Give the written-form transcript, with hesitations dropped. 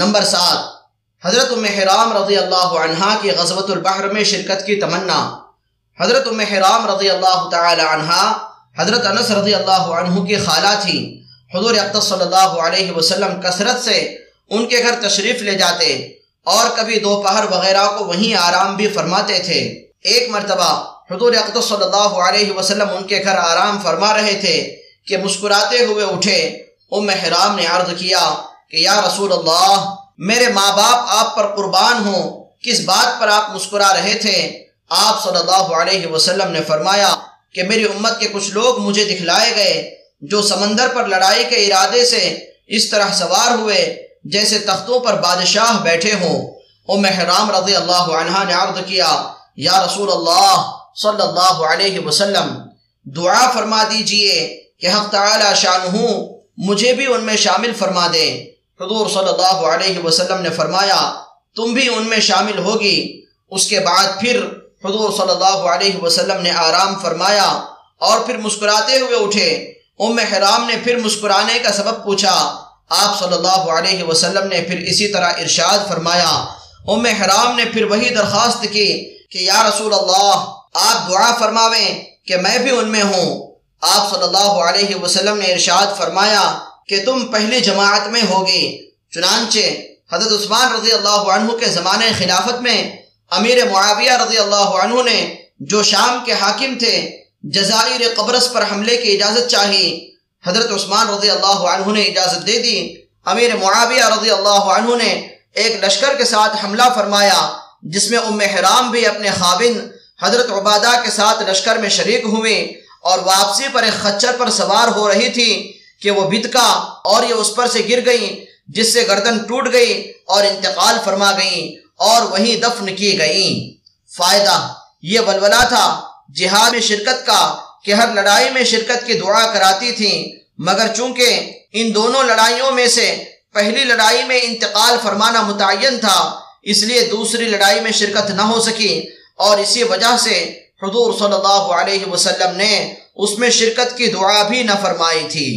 نمبر 7، حضرت ام حرام رضی اللہ عنہا کی غزوۃ البحر میں شرکت کی تمنا۔ حضرت ام حرام رضی اللہ تعالی عنہا حضرت انس رضی اللہ عنہ کی خالہ تھی۔ حضور اکرم صلی اللہ علیہ وسلم کثرت سے ان کے گھر تشریف لے جاتے اور کبھی دوپہر وغیرہ کو وہیں آرام بھی فرماتے تھے۔ ایک مرتبہ حضور اکرم صلی اللہ علیہ وسلم ان کے گھر آرام فرما رہے تھے کہ مسکراتے ہوئے اٹھے۔ ام حرام نے عرض کیا کہ یا رسول اللہ، میرے ماں باپ آپ پر قربان ہوں، کس بات پر آپ مسکرا رہے تھے؟ آپ صلی اللہ علیہ وسلم نے فرمایا کہ میری امت کے کچھ لوگ مجھے دکھلائے گئے جو سمندر پر لڑائی کے ارادے سے اس طرح سوار ہوئے جیسے تختوں پر بادشاہ بیٹھے ہوں۔ ام حرام رضی اللہ عنہ نے عرض کیا یا رسول اللہ صلی اللہ علیہ وسلم، دعا فرما دیجئے کہ حق تعالی شانہ مجھے بھی ان میں شامل فرما دے۔ حضور صلی اللہ علیہ وسلم نے فرمایا تم بھی ان میں شامل ہوگی۔ اس کے بعد پھر حضور صلی اللہ علیہ وسلم نے آرام فرمایا اور پھر مسکراتے ہوئے اٹھے۔ ام حرام نے پھر مسکرانے کا سبب پوچھا۔ آپ صلی اللہ علیہ وسلم نے پھر اسی طرح ارشاد فرمایا۔ ام حرام نے پھر وہی درخواست کی کہ یا رسول اللہ، آپ دعا فرماویں کہ میں بھی ان میں ہوں۔ آپ صلی اللہ علیہ وسلم نے ارشاد فرمایا کہ تم پہلی جماعت میں ہوگی۔ چنانچہ حضرت عثمان رضی اللہ عنہ کے زمانے خلافت میں امیر معاویہ رضی اللہ عنہ نے، جو شام کے حاکم تھے، جزائر قبرس پر حملے کی اجازت چاہی۔ حضرت عثمان رضی اللہ عنہ نے اجازت دے دی۔ امیر معاویہ رضی اللہ عنہ نے ایک لشکر کے ساتھ حملہ فرمایا جس میں ام حرام بھی اپنے خاوند حضرت عبادہ کے ساتھ لشکر میں شریک ہوئیں اور واپسی پر ایک خچر پر سوار ہو رہی تھی کہ وہ بدکا اور یہ اس پر سے گر گئیں جس سے گردن ٹوٹ گئی اور انتقال فرما گئیں اور وہیں دفن کی گئیں۔ فائدہ یہ ولولہ تھا جہاد میں شرکت کا کہ ہر لڑائی میں شرکت کی دعا کراتی تھیں، مگر چونکہ ان دونوں لڑائیوں میں سے پہلی لڑائی میں انتقال فرمانا متعین تھا، اس لیے دوسری لڑائی میں شرکت نہ ہو سکی اور اسی وجہ سے حضور صلی اللہ علیہ وسلم نے اس میں شرکت کی دعا بھی نہ فرمائی تھی۔